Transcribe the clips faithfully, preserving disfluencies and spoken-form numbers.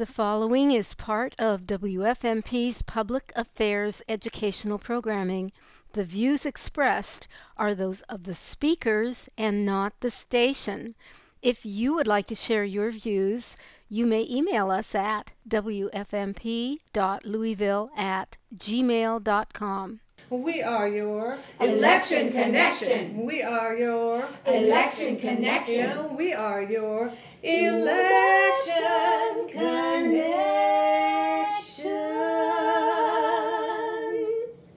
The following is part of W F M P's Public Affairs Educational Programming. The views expressed are those of the speakers and not the station. If you would like to share your views, you may email us at w f m p dot louisville at gmail dot com. We are your Election Connection. We are your Election Connection. We are your Election Connection.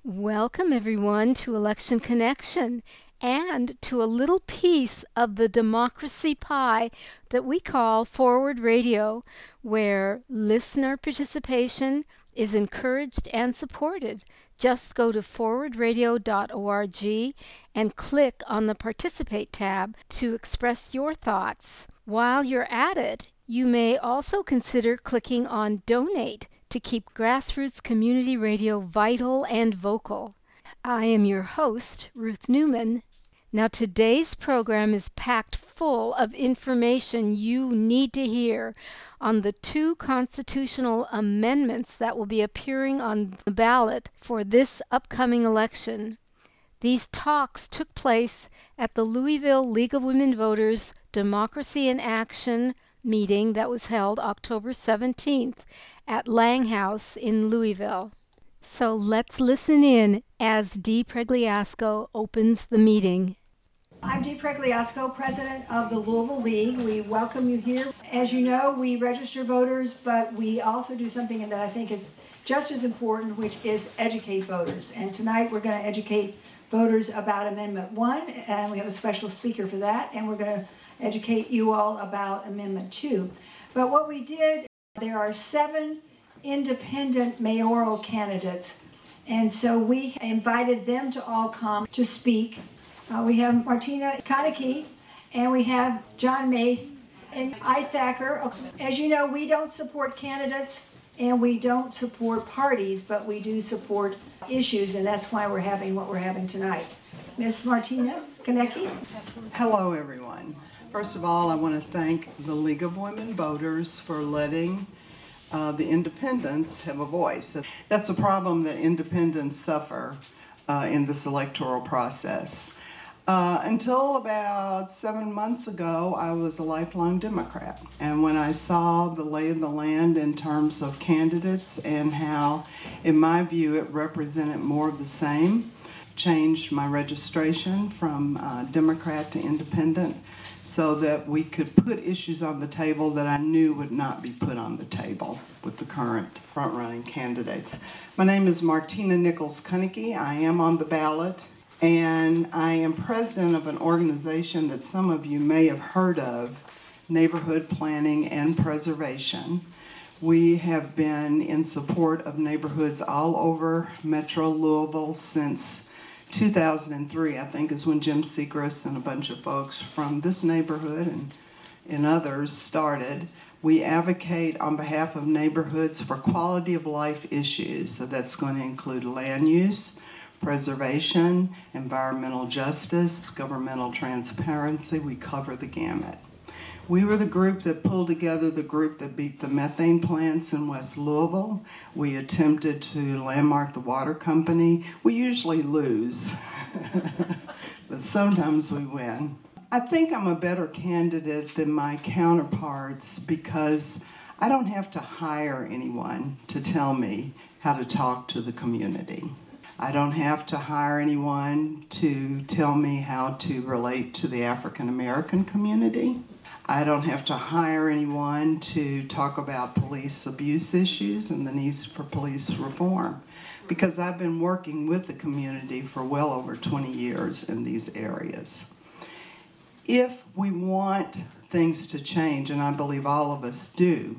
Welcome, everyone, to Election Connection and to a little piece of the democracy pie that we call Forward Radio, where listener participation is encouraged and supported. Just go to forward radio dot org and click on the Participate tab to express your thoughts. While you're at it, you may also consider clicking on Donate to keep Grassroots Community Radio vital and vocal. I am your host, Ruth Newman. Now, today's program is packed full of information you need to hear on the two constitutional amendments that will be appearing on the ballot for this upcoming election. These talks took place at the Louisville League of Women Voters Democracy in Action meeting that was held October seventeenth at Lang House in Louisville. So let's listen in as Dee Pregliasco opens the meeting. I'm Dee Pregliasco, president of the Louisville League. We welcome you here. As you know, we register voters, but we also do something that I think is just as important, which is educate voters. And tonight we're going to educate voters about Amendment one, and we have a special speaker for that, and we're going to educate you all about Amendment two. But what we did, there are seven independent mayoral candidates, and so we invited them to all come to speak. Uh, we have Martina Kunicki, and we have John Mace, and Isaac Thacker. As you know, we don't support candidates, and we don't support parties, but we do support issues, and that's why we're having what we're having tonight. Miz Martina Kunicki. Hello, everyone. First of all, I want to thank the League of Women Voters for letting uh, the independents have a voice. That's a problem that independents suffer uh, in this electoral process. Uh, until about seven months ago, I was a lifelong Democrat. And when I saw the lay of the land in terms of candidates and how, in my view, it represented more of the same, changed my registration from uh, Democrat to independent so that we could put issues on the table that I knew would not be put on the table with the current front-running candidates. My name is Martina Nichols Kunicki. I am on the ballot. And I am president of an organization that some of you may have heard of, Neighborhood Planning and Preservation. We have been in support of neighborhoods all over Metro Louisville since two thousand three, I think, is when Jim Sechrist and a bunch of folks from this neighborhood and, and others started. We advocate on behalf of neighborhoods for quality of life issues, so that's going to include land use, preservation, environmental justice, governmental transparency. We cover the gamut. We were the group that pulled together the group that beat the methane plants in West Louisville. We attempted to landmark the water company. We usually lose, but sometimes we win. I think I'm a better candidate than my counterparts because I don't have to hire anyone to tell me how to talk to the community. I don't have to hire anyone to tell me how to relate to the African American community. I don't have to hire anyone to talk about police abuse issues and the need for police reform, because I've been working with the community for well over twenty years in these areas. If we want things to change, and I believe all of us do,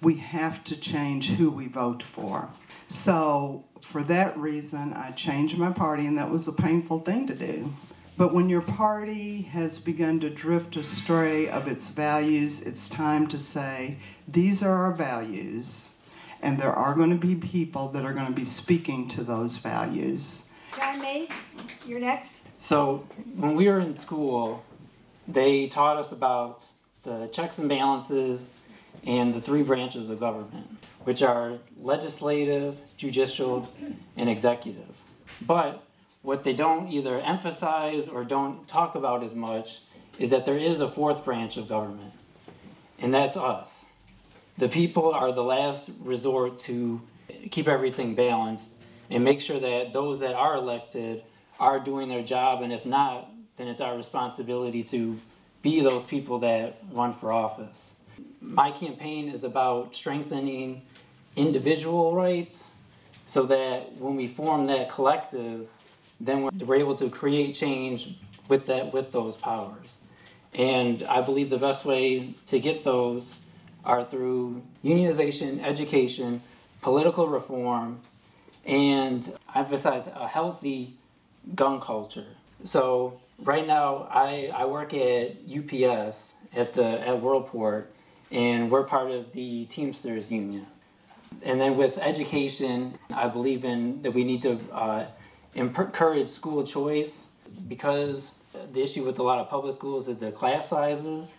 we have to change who we vote for. So, for that reason, I changed my party, and that was a painful thing to do. But when your party has begun to drift astray of its values, it's time to say, these are our values, and there are going to be people that are going to be speaking to those values. John Mace, you're next. So when we were in school, they taught us about the checks and balances and the three branches of government, which are legislative, judicial, and executive. But what they don't either emphasize or don't talk about as much is that there is a fourth branch of government, and that's us. The people are the last resort to keep everything balanced and make sure that those that are elected are doing their job, and if not, then it's our responsibility to be those people that run for office. My campaign is about strengthening individual rights so that when we form that collective, then we're able to create change with that, with those powers. And I believe the best way to get those are through unionization, education, political reform, and I emphasize a healthy gun culture. So right now, I, I work at U P S at the at Worldport, and we're part of the Teamsters Union. And then with education, I believe in that we need to uh, encourage school choice, because the issue with a lot of public schools is the class sizes.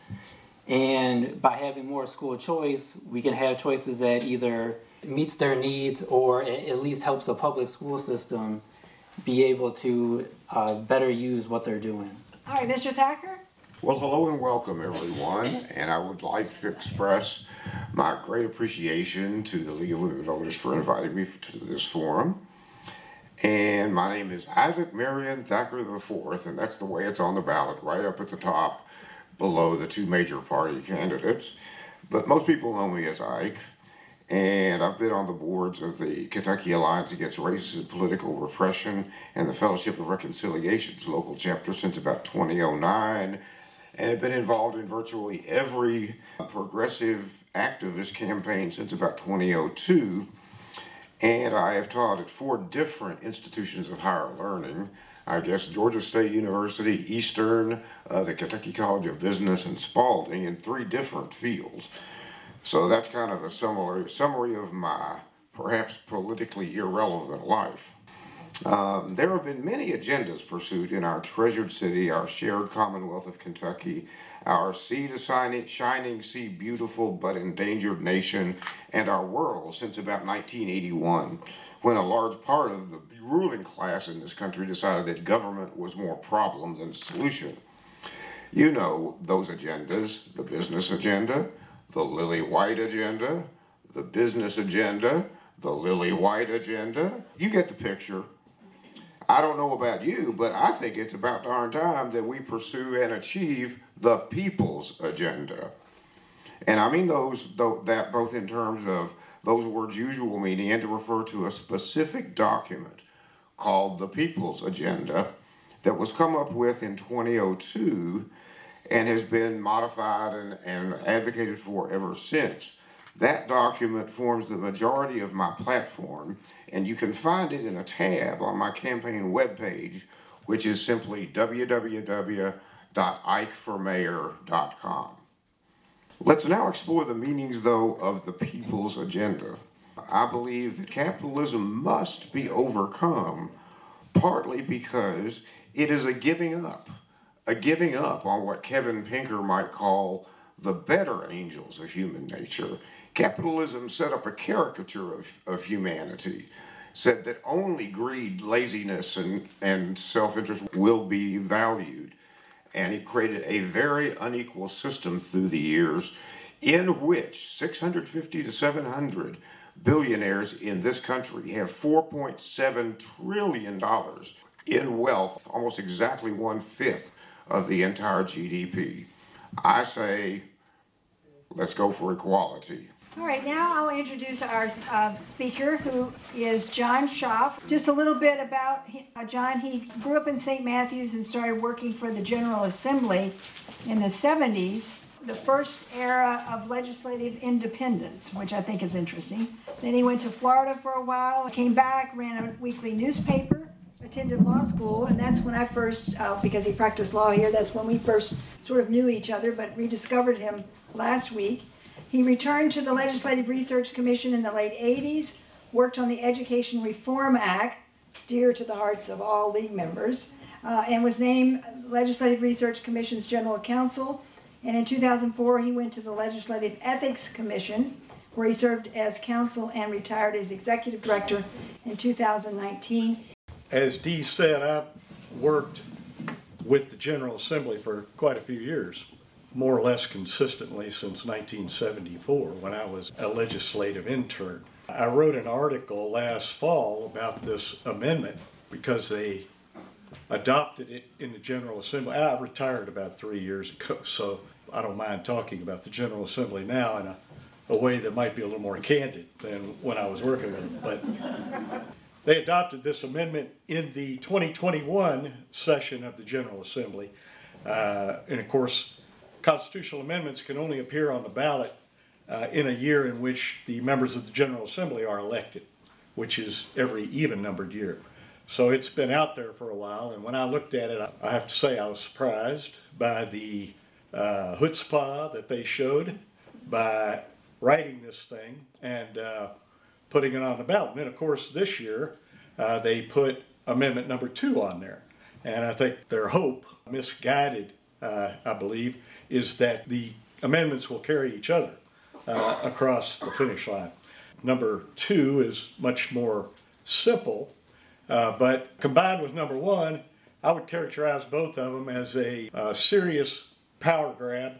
And by having more school choice, we can have choices that either meets their needs or at least helps the public school system be able to uh, better use what they're doing. All right, Mister Thacker? Well, hello and welcome, everyone. And I would like to express my great appreciation to the League of Women Voters for inviting me to this forum. And my name is Isaac Marion Thacker the fourth, and that's the way it's on the ballot, right up at the top, below the two major party candidates. But most people know me as Ike. And I've been on the boards of the Kentucky Alliance Against Racist Political Repression and the Fellowship of Reconciliation's local chapter since about two thousand nine, and have been involved in virtually every progressive activist campaign since about two thousand two. And I have taught at four different institutions of higher learning, I guess Georgia State University, Eastern, uh, the Kentucky College of Business, and Spalding, in three different fields. So that's kind of a similar summary of my perhaps politically irrelevant life. Um, there have been many agendas pursued in our treasured city, our shared Commonwealth of Kentucky, our sea to shining, shining sea, beautiful but endangered nation, and our world since about nineteen eighty-one, when a large part of the ruling class in this country decided that government was more problem than solution. You know those agendas: the business agenda, the Lily White agenda, the business agenda, the Lily White agenda. You get the picture. I don't know about you, but I think it's about darn time that we pursue and achieve the people's agenda. And I mean those th- that both in terms of those words' usual meaning and to refer to a specific document called the People's Agenda that was come up with in twenty oh two and has been modified and, and advocated for ever since. That document forms the majority of my platform, and you can find it in a tab on my campaign webpage, which is simply w w w dot ike for mayor dot com. Let's now explore the meanings, though, of the People's Agenda. I believe that capitalism must be overcome, partly because it is a giving up. A giving up on what Kevin Pinker might call the better angels of human nature. Capitalism set up a caricature of, of humanity, said that only greed, laziness, and, and self-interest will be valued. And it created a very unequal system through the years in which six hundred fifty to seven hundred billionaires in this country have four point seven trillion dollars in wealth, almost exactly one-fifth of the entire G D P. I say, let's go for equality. All right, now I'll introduce our uh, speaker, who is John Schaaf. Just a little bit about uh, John. He grew up in Saint Matthews and started working for the General Assembly in the seventies, the first era of legislative independence, which I think is interesting. Then he went to Florida for a while, came back, ran a weekly newspaper, attended law school, and that's when I first, uh, because he practiced law here, that's when we first sort of knew each other, but rediscovered him last week. He returned to the Legislative Research Commission in the late eighties, worked on the Education Reform Act, dear to the hearts of all league members, uh, and was named Legislative Research Commission's General Counsel And in two thousand four, he went to the Legislative Ethics Commission, where he served as counsel and retired as executive director in two thousand nineteen. As Dee said, I worked with the General Assembly for quite a few years, more or less consistently since nineteen seventy-four, when I was a legislative intern. I wrote an article last fall about this amendment because they adopted it in the General Assembly. I retired about three years ago, so I don't mind talking about the General Assembly now in a, a way that might be a little more candid than when I was working with them. But they adopted this amendment in the twenty twenty-one session of the General Assembly. Uh, and of course, constitutional amendments can only appear on the ballot uh, in a year in which the members of the General Assembly are elected, which is every even-numbered year. So it's been out there for a while, and when I looked at it, I have to say I was surprised by the uh, chutzpah that they showed by writing this thing and uh, putting it on the ballot. And then, of course, this year, uh, they put amendment number two on there. And I think their hope, misguided, uh, I believe, is that the amendments will carry each other uh, across the finish line. Number two is much more simple. Uh, but combined with number one, I would characterize both of them as a uh, serious power grab,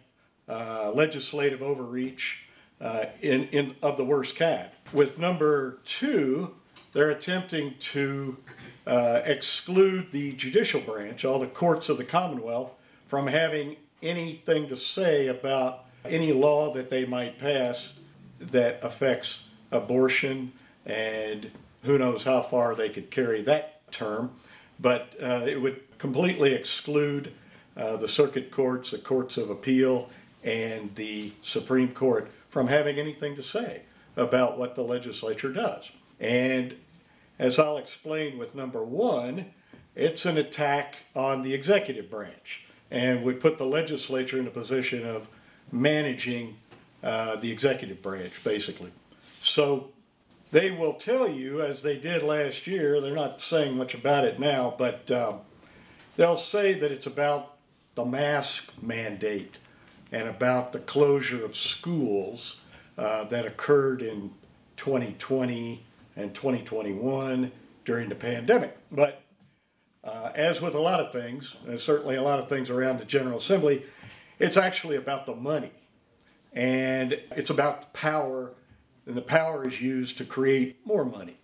uh, legislative overreach uh, in, in of the worst kind. With number two, they're attempting to uh, exclude the judicial branch, all the courts of the Commonwealth, from having anything to say about any law that they might pass that affects abortion and who knows how far they could carry that term, but uh, it would completely exclude uh, the circuit courts, the courts of appeal, and the Supreme Court from having anything to say about what the legislature does. And as I'll explain with number one, it's an attack on the executive branch, and would put the legislature in a position of managing uh, the executive branch, basically. So they will tell you, as they did last year, they're not saying much about it now, but um, they'll say that it's about the mask mandate and about the closure of schools uh, that occurred in twenty twenty and twenty twenty-one during the pandemic. But uh, as with a lot of things, and certainly a lot of things around the General Assembly, it's actually about the money, and it's about power. And the power is used to create more money.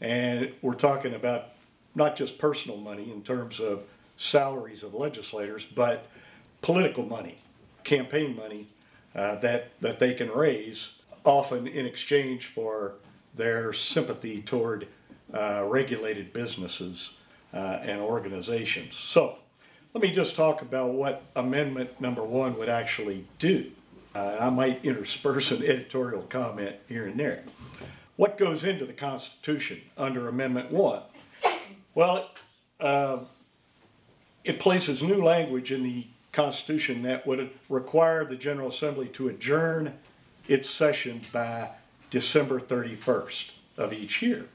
And we're talking about not just personal money in terms of salaries of legislators, but political money, campaign money uh, that, that they can raise, often in exchange for their sympathy toward uh, regulated businesses uh, and organizations. So let me just talk about what amendment number one would actually do. Uh, I might intersperse an editorial comment here and there. What goes into the Constitution under Amendment one? Well, uh, it places new language in the Constitution that would require the General Assembly to adjourn its session by December thirty-first of each year.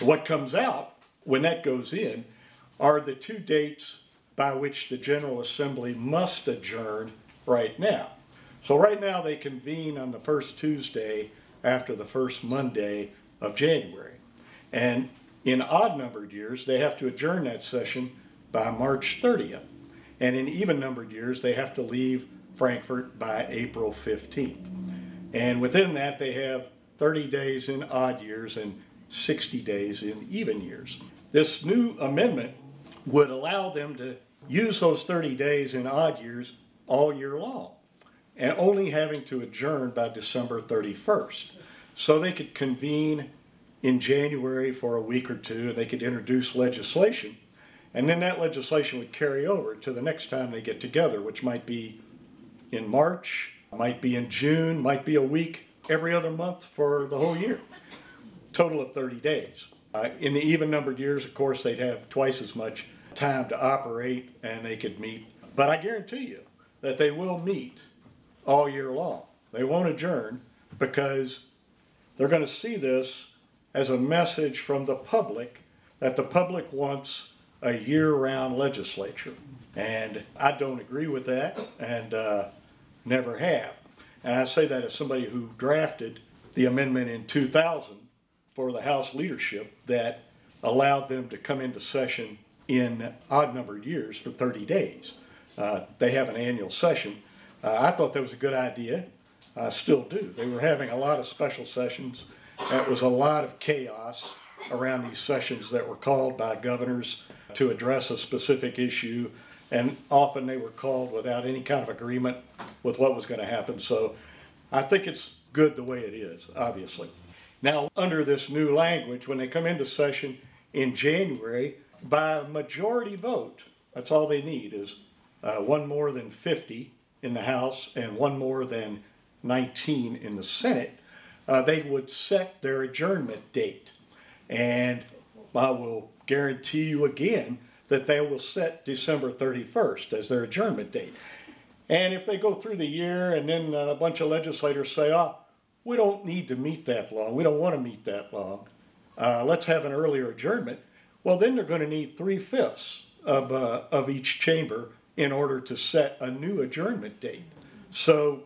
What comes out when that goes in are the two dates by which the General Assembly must adjourn right now. So right now they convene on the first Tuesday after the first Monday of January. And in odd-numbered years, they have to adjourn that session by March thirtieth. And in even-numbered years, they have to leave Frankfort by April fifteenth. And within that, they have thirty days in odd years and sixty days in even years. This new amendment would allow them to use those thirty days in odd years all year long, and only having to adjourn by December thirty-first. So they could convene in January for a week or two, and they could introduce legislation, and then that legislation would carry over to the next time they get together, which might be in March, might be in June, might be a week every other month for the whole year. Total of thirty days. Uh, in the even-numbered years, of course, they'd have twice as much time to operate, and they could meet. But I guarantee you that they will meet all year long. They won't adjourn because they're going to see this as a message from the public that the public wants a year-round legislature. And I don't agree with that, and uh, never have. And I say that as somebody who drafted the amendment in two thousand for the House leadership that allowed them to come into session in odd-numbered years for thirty days. Uh, they have an annual session. Uh, I thought that was a good idea. I still do. They were having a lot of special sessions. That was a lot of chaos around these sessions that were called by governors to address a specific issue, and often they were called without any kind of agreement with what was going to happen. So I think it's good the way it is, obviously. Now, under this new language, when they come into session in January, by a majority vote, that's all they need is uh, one more than fifty in the House and one more than nineteen in the Senate, uh, they would set their adjournment date. And I will guarantee you again that they will set December thirty-first as their adjournment date. And if they go through the year and then a bunch of legislators say, oh, we don't need to meet that long, we don't want to meet that long, uh, let's have an earlier adjournment, well, then they're going to need three-fifths of, uh, of each chamber in order to set a new adjournment date. So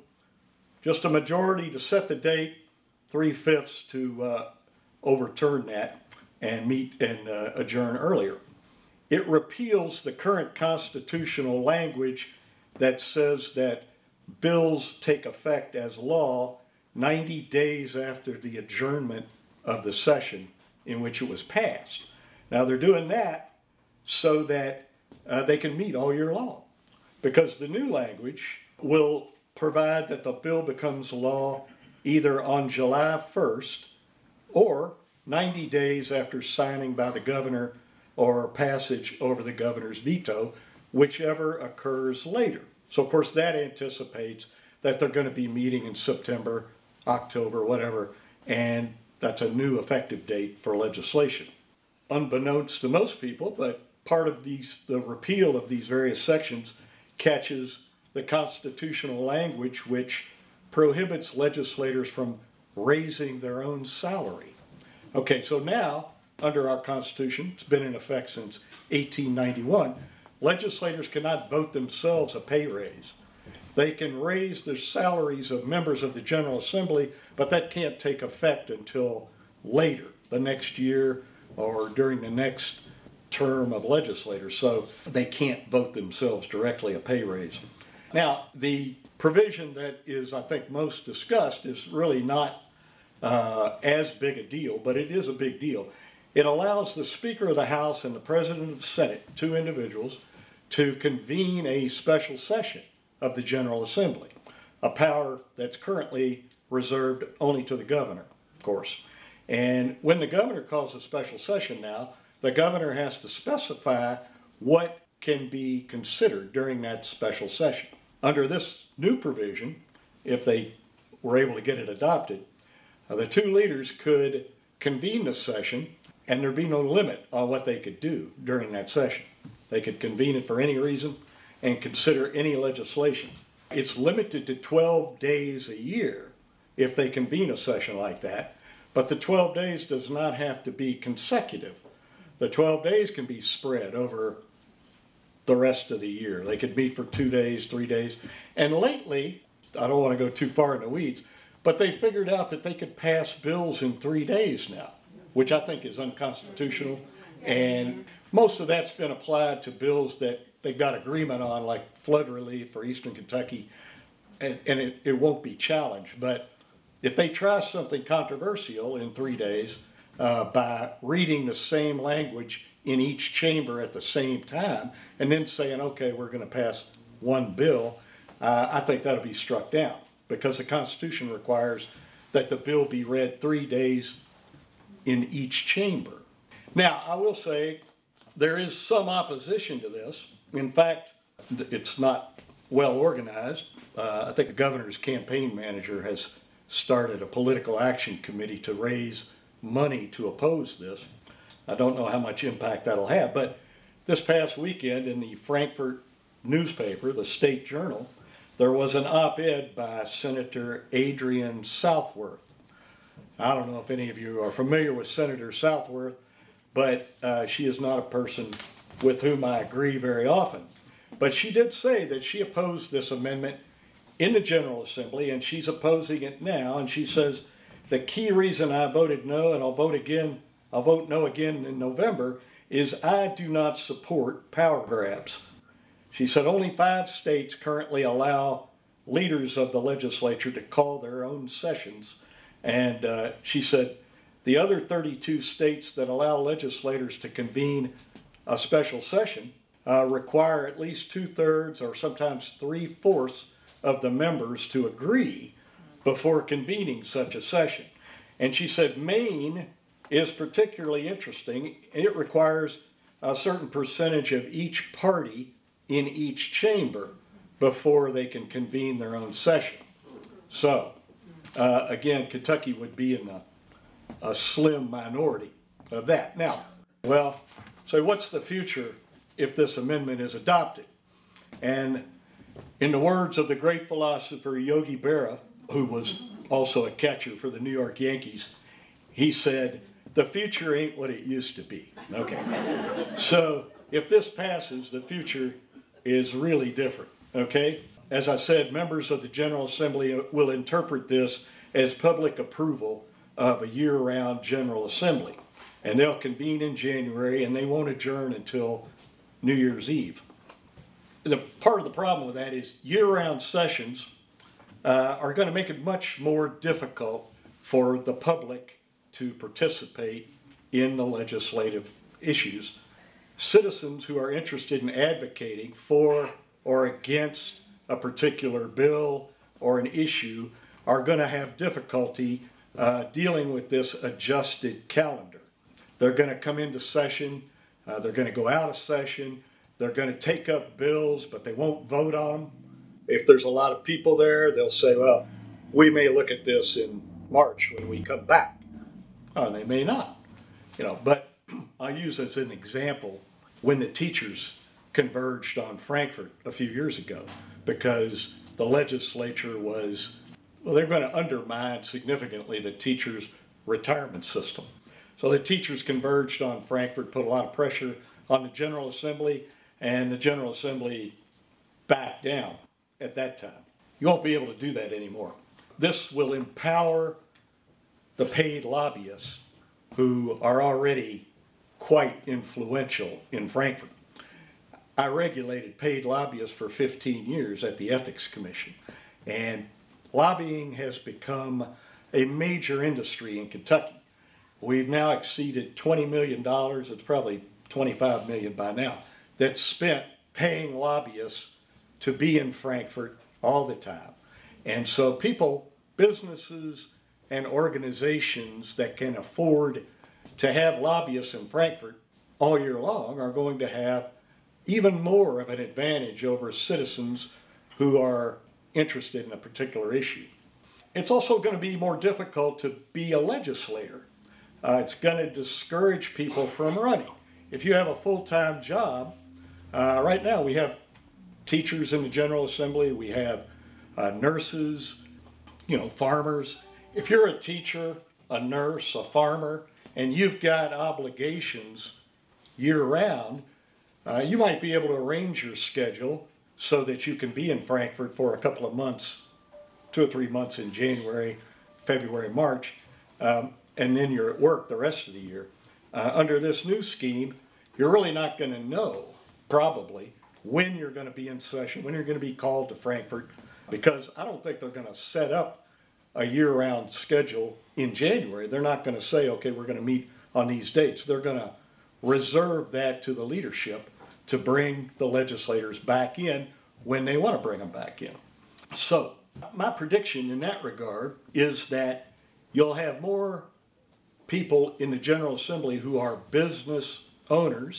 just a majority to set the date, three-fifths to uh, overturn that and meet and uh, adjourn earlier. It repeals the current constitutional language that says that bills take effect as law ninety days after the adjournment of the session in which it was passed. Now they're doing that so that uh, they can meet all year long, because the new language will provide that the bill becomes law either on July first or ninety days after signing by the governor or passage over the governor's veto, whichever occurs later. So, of course, that anticipates that they're going to be meeting in September, October, whatever, and that's a new effective date for legislation. Unbeknownst to most people, but part of these, the repeal of these various sections catches the constitutional language which prohibits legislators from raising their own salary. Okay, so now, under our Constitution, it's been in effect since eighteen ninety-one, legislators cannot vote themselves a pay raise. They can raise the salaries of members of the General Assembly, but that can't take effect until later, the next year or during the next term of legislators. So they can't vote themselves directly a pay raise. Now, the provision that is, I think, most discussed is really not uh, as big a deal, but it is a big deal. It allows the Speaker of the House and the President of the Senate, two individuals, to convene a special session of the General Assembly, a power that's currently reserved only to the governor, of course. And when the governor calls a special session now, the governor has to specify what can be considered during that special session. Under this new provision, if they were able to get it adopted, the two leaders could convene the session, and there'd be no limit on what they could do during that session. They could convene it for any reason and consider any legislation. It's limited to twelve days a year if they convene a session like that, but the twelve days does not have to be consecutive. The twelve days can be spread over the rest of the year. They could meet for two days, three days. And lately, I don't want to go too far in the weeds, but they figured out that they could pass bills in three days now, which I think is unconstitutional. And most of that's been applied to bills that they've got agreement on, like flood relief for Eastern Kentucky, and, and it, it won't be challenged. But if they try something controversial in three days uh, by reading the same language in each chamber at the same time and then saying, okay, we're going to pass one bill, uh, I think that'll be struck down, because the Constitution requires that the bill be read three days in each chamber. Now, I will say there is some opposition to this. In fact, it's not well organized. Uh, I think the governor's campaign manager has started a political action committee to raise money to oppose this. I don't know how much impact that'll have, but this past weekend in the Frankfort newspaper, the State Journal, there was an op-ed by Senator Adrian Southworth. I don't know if any of you are familiar with Senator Southworth, but uh, she is not a person with whom I agree very often. But she did say that she opposed this amendment in the General Assembly, and she's opposing it now, and she says, the key reason I voted no, and I'll vote again, I'll vote no again in November, is I do not support power grabs. She said only five states currently allow leaders of the legislature to call their own sessions, and uh, she said the other thirty-two states that allow legislators to convene a special session uh, require at least two-thirds or sometimes three-fourths of the members to agree before convening such a session. And she said Maine is particularly interesting. It requires a certain percentage of each party in each chamber before they can convene their own session. So, uh, again, Kentucky would be in a, a slim minority of that. Now, well, so what's the future if this amendment is adopted? And in the words of the great philosopher Yogi Berra, who was also a catcher for the New York Yankees, he said, the future ain't what it used to be. Okay. So if this passes, the future is really different. Okay? As I said, members of the General Assembly will interpret this as public approval of a year-round General Assembly. And they'll convene in January, and they won't adjourn until New Year's Eve. The part of the problem with that is year-round sessions uh, are going to make it much more difficult for the public to participate in the legislative issues. Citizens who are interested in advocating for or against a particular bill or an issue are going to have difficulty uh, dealing with this adjusted calendar. They're going to come into session, uh, they're going to go out of session, they're going to take up bills, but they won't vote on them. If there's a lot of people there, they'll say, well, we may look at this in March when we come back. Oh, they may not, you know, but I'll use as an example when the teachers converged on Frankfort a few years ago, because the legislature was, well, they're going to undermine significantly the teachers' retirement system. So the teachers converged on Frankfort, put a lot of pressure on the General Assembly, and the General Assembly backed down at that time. You won't be able to do that anymore. This will empower the paid lobbyists who are already quite influential in Frankfort. I regulated paid lobbyists for fifteen years at the Ethics Commission, and lobbying has become a major industry in Kentucky. We've now exceeded twenty million dollars, it's probably twenty-five million dollars by now, that's spent paying lobbyists to be in Frankfort all the time. And so people, businesses, and organizations that can afford to have lobbyists in Frankfort all year long are going to have even more of an advantage over citizens who are interested in a particular issue. It's also going to be more difficult to be a legislator. Uh, it's going to discourage people from running. If you have a full-time job, uh, right now we have teachers in the General Assembly, we have uh, nurses, you know, farmers. If you're a teacher, a nurse, a farmer, and you've got obligations year-round, Uh, you might be able to arrange your schedule so that you can be in Frankfort for a couple of months, two or three months in January, February, March, um, and then you're at work the rest of the year. Uh, under this new scheme, you're really not going to know, probably, when you're going to be in session, when you're going to be called to Frankfort, because I don't think they're going to set up a year-round schedule in January. They're not going to say, okay, we're going to meet on these dates. They're going to reserve that to the leadership to bring the legislators back in when they want to bring them back in. So my prediction in that regard is that you'll have more people in the General Assembly who are business owners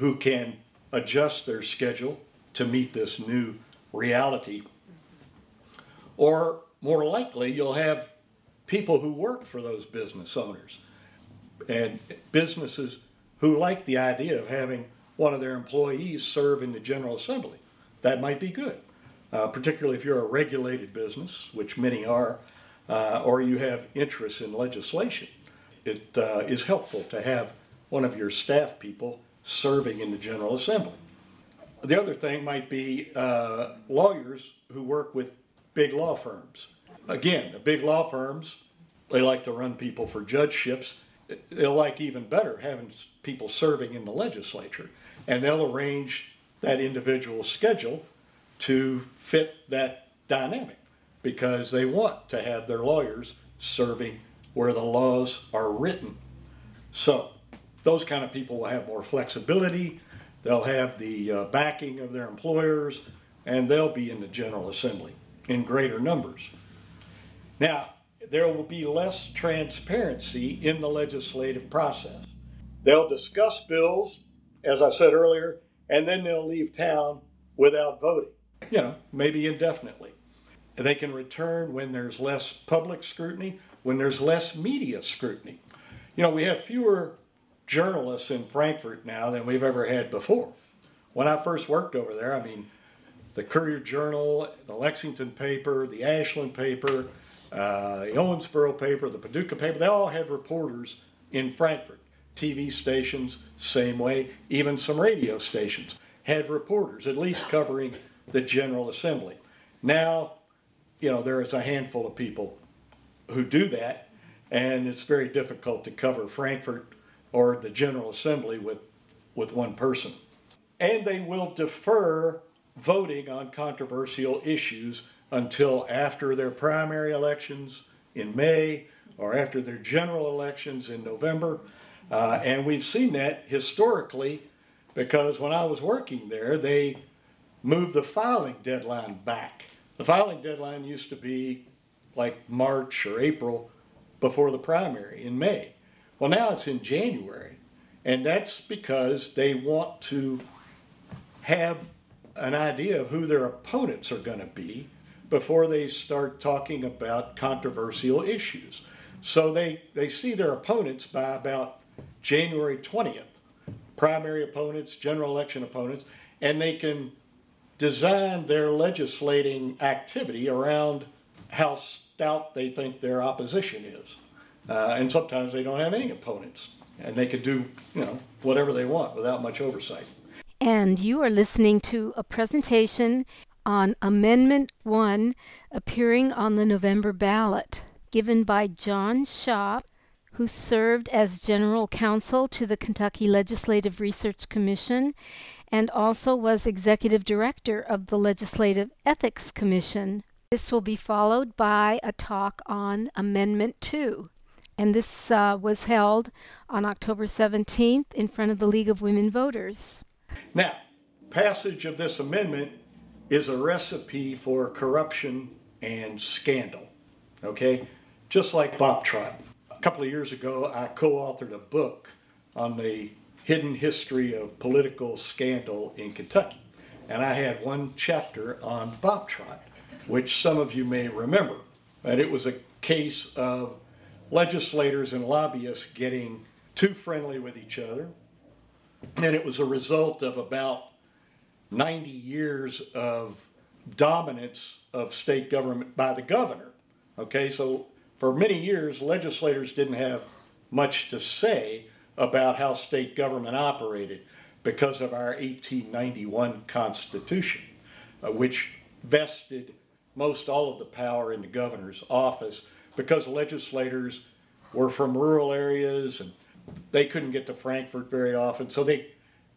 who can adjust their schedule to meet this new reality. Or more likely, you'll have people who work for those business owners and businesses who like the idea of having one of their employees serve in the General Assembly. That might be good, uh, particularly if you're a regulated business, which many are, uh, or you have interests in legislation. It uh, is helpful to have one of your staff people serving in the General Assembly. The other thing might be uh, lawyers who work with big law firms. Again, the big law firms, they like to run people for judgeships. They'll like even better having people serving in the legislature. And they'll arrange that individual's schedule to fit that dynamic because they want to have their lawyers serving where the laws are written. So those kind of people will have more flexibility. They'll have the uh, backing of their employers, and they'll be in the General Assembly in greater numbers. Now, there will be less transparency in the legislative process. They'll discuss bills, as I said earlier, and then they'll leave town without voting, you know, maybe indefinitely. They can return when there's less public scrutiny, when there's less media scrutiny. You know, we have fewer journalists in Frankfort now than we've ever had before. When I first worked over there, I mean, the Courier-Journal, the Lexington paper, the Ashland paper, uh, the Owensboro paper, the Paducah paper, they all had reporters in Frankfort. T V stations, same way, even some radio stations had reporters, at least covering the General Assembly. Now, you know, there is a handful of people who do that, and it's very difficult to cover Frankfort or the General Assembly with, with one person. And they will defer voting on controversial issues until after their primary elections in May or after their general elections in November. Uh, and we've seen that historically because when I was working there, they moved the filing deadline back. The filing deadline used to be like March or April before the primary in May. Well, now it's in January, and that's because they want to have an idea of who their opponents are going to be before they start talking about controversial issues. So they, they see their opponents by about January twentieth, primary opponents, general election opponents, and they can design their legislating activity around how stout they think their opposition is. Uh, and sometimes they don't have any opponents, and they can do, you know, whatever they want without much oversight. And you are listening to a presentation on Amendment one appearing on the November ballot, given by John Schaaf, who served as general counsel to the Kentucky Legislative Research Commission and also was executive director of the Legislative Ethics Commission. This will be followed by a talk on Amendment two. And this uh, was held on October seventeenth in front of the League of Women Voters. Now, passage of this amendment is a recipe for corruption and scandal, okay? Just like Bob Trott. A couple of years ago, I co-authored a book on the hidden history of political scandal in Kentucky, and I had one chapter on Bob Trott, which some of you may remember, and it was a case of legislators and lobbyists getting too friendly with each other, and it was a result of about ninety years of dominance of state government by the governor. Okay, so for many years, legislators didn't have much to say about how state government operated because of our eighteen ninety-one Constitution, uh, which vested most all of the power in the governor's office because legislators were from rural areas and they couldn't get to Frankfort very often, so they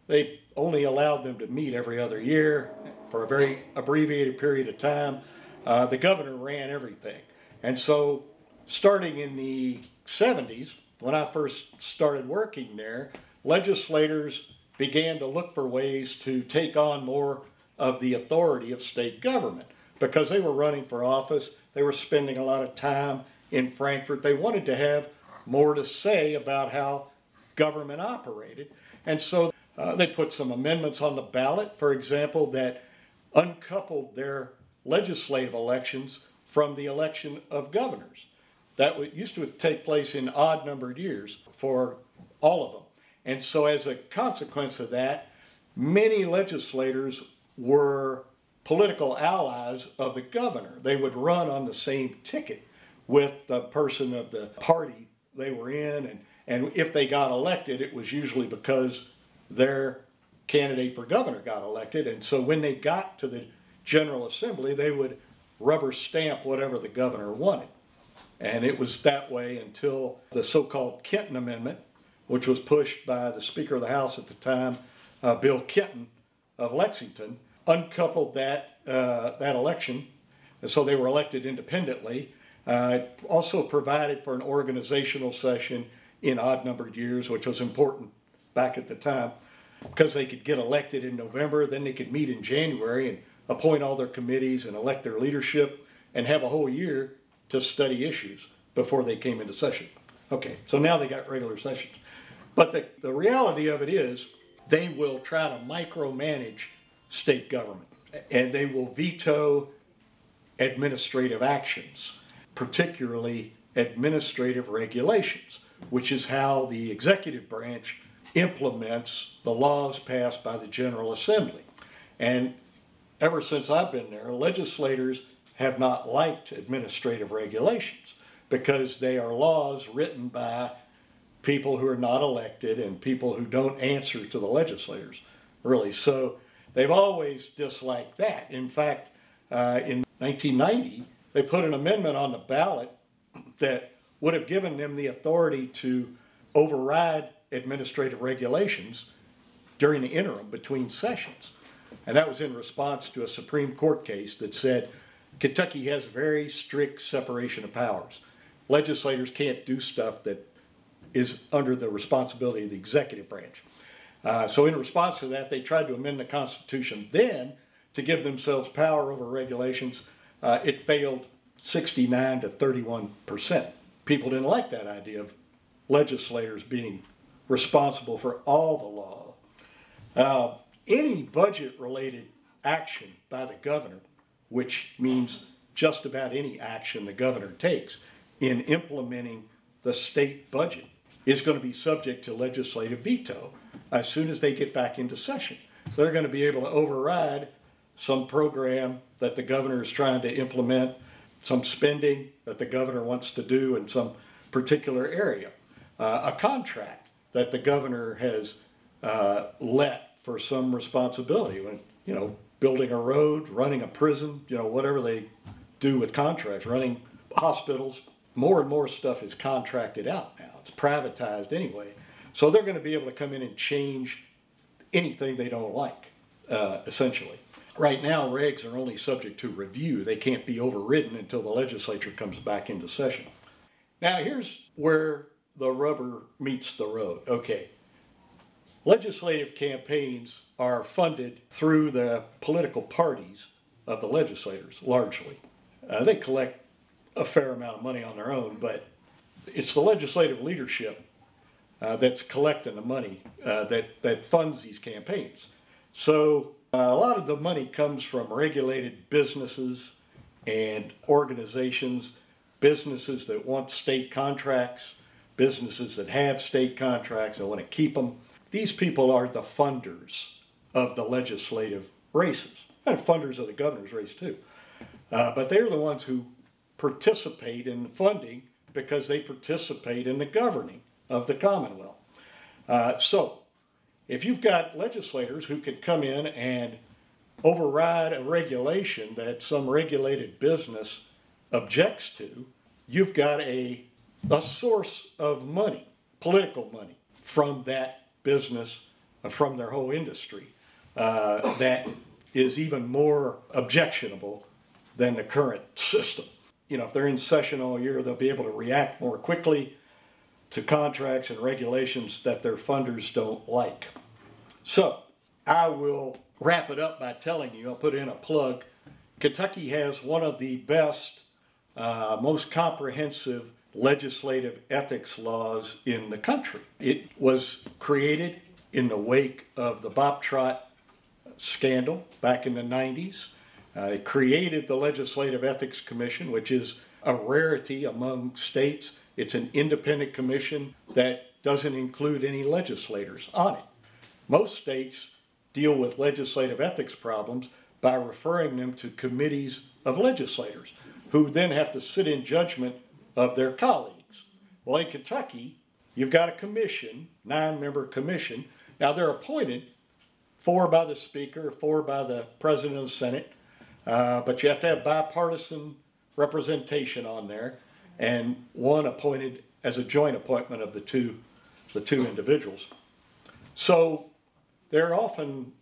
they only allowed them to meet every other year for a very abbreviated period of time. Uh, the governor ran everything. And so starting in the seventies, when I first started working there, legislators began to look for ways to take on more of the authority of state government because they were running for office, they were spending a lot of time in Frankfort, they wanted to have more to say about how government operated. And so uh, they put some amendments on the ballot, for example, that uncoupled their legislative elections from the election of governors. That used to take place in odd-numbered years for all of them. And so as a consequence of that, many legislators were political allies of the governor. They would run on the same ticket with the person of the party they were in, and, and if they got elected, it was usually because their candidate for governor got elected, and so when they got to the General Assembly, they would rubber stamp whatever the governor wanted. And it was that way until the so-called Kenton Amendment, which was pushed by the Speaker of the House at the time, uh, Bill Kenton of Lexington, uncoupled that uh, that election, and so they were elected independently. Uh, it also provided for an organizational session in odd-numbered years, which was important back at the time, because they could get elected in November, then they could meet in January and appoint all their committees and elect their leadership and have a whole year to study issues before they came into session. Okay, so now they got regular sessions. But the, the reality of it is they will try to micromanage state government, and they will veto administrative actions, particularly administrative regulations, which is how the executive branch implements the laws passed by the General Assembly. And ever since I've been there, legislators have not liked administrative regulations because they are laws written by people who are not elected and people who don't answer to the legislators, really. So they've always disliked that. In fact, uh, in nineteen ninety, they put an amendment on the ballot that would have given them the authority to override administrative regulations during the interim between sessions. And that was in response to a Supreme Court case that said Kentucky has very strict separation of powers. Legislators can't do stuff that is under the responsibility of the executive branch. Uh, so in response to that, they tried to amend the Constitution then to give themselves power over regulations. Uh, it failed sixty-nine to thirty-one percent. People didn't like that idea of legislators being responsible for all the law. Uh, any budget-related action by the governor, which means just about any action the governor takes in implementing the state budget, is going to be subject to legislative veto as soon as they get back into session. They're going to be able to override some program that the governor is trying to implement, some spending that the governor wants to do in some particular area, uh, a contract that the governor has uh, let for some responsibility, when, you know, building a road, running a prison, you know, whatever they do with contracts, running hospitals. More and more stuff is contracted out now. It's privatized anyway. So they're going to be able to come in and change anything they don't like, uh, essentially. Right now, regs are only subject to review. They can't be overridden until the legislature comes back into session. Now, here's where the rubber meets the road. Okay. Legislative campaigns are funded through the political parties of the legislators, largely. Uh, they collect a fair amount of money on their own, but it's the legislative leadership uh, that's collecting the money uh, that, that funds these campaigns. So uh, a lot of the money comes from regulated businesses and organizations, businesses that want state contracts, businesses that have state contracts and want to keep them. These people are the funders of the legislative races, and funders of the governor's race too. Uh, but they're the ones who participate in the funding because they participate in the governing of the Commonwealth. Uh, so if you've got legislators who can come in and override a regulation that some regulated business objects to, you've got a, a source of money, political money, from that business, from their whole industry, uh, that is even more objectionable than the current system. You know, if they're in session all year, they'll be able to react more quickly to contracts and regulations that their funders don't like. So I will wrap it up by telling you, I'll put in a plug, Kentucky has one of the best, uh, most comprehensive legislative ethics laws in the country. It was created in the wake of the Bob Trott scandal back in the nineties. Uh, it created the Legislative Ethics Commission, which is a rarity among states. It's an independent commission that doesn't include any legislators on it. Most states deal with legislative ethics problems by referring them to committees of legislators, who then have to sit in judgment of their colleagues. Well, in Kentucky, you've got a commission, nine-member commission. Now, they're appointed, four by the Speaker, four by the President of the Senate, Uh, but you have to have bipartisan representation on there, and one appointed as a joint appointment of the two, the two individuals. So there are often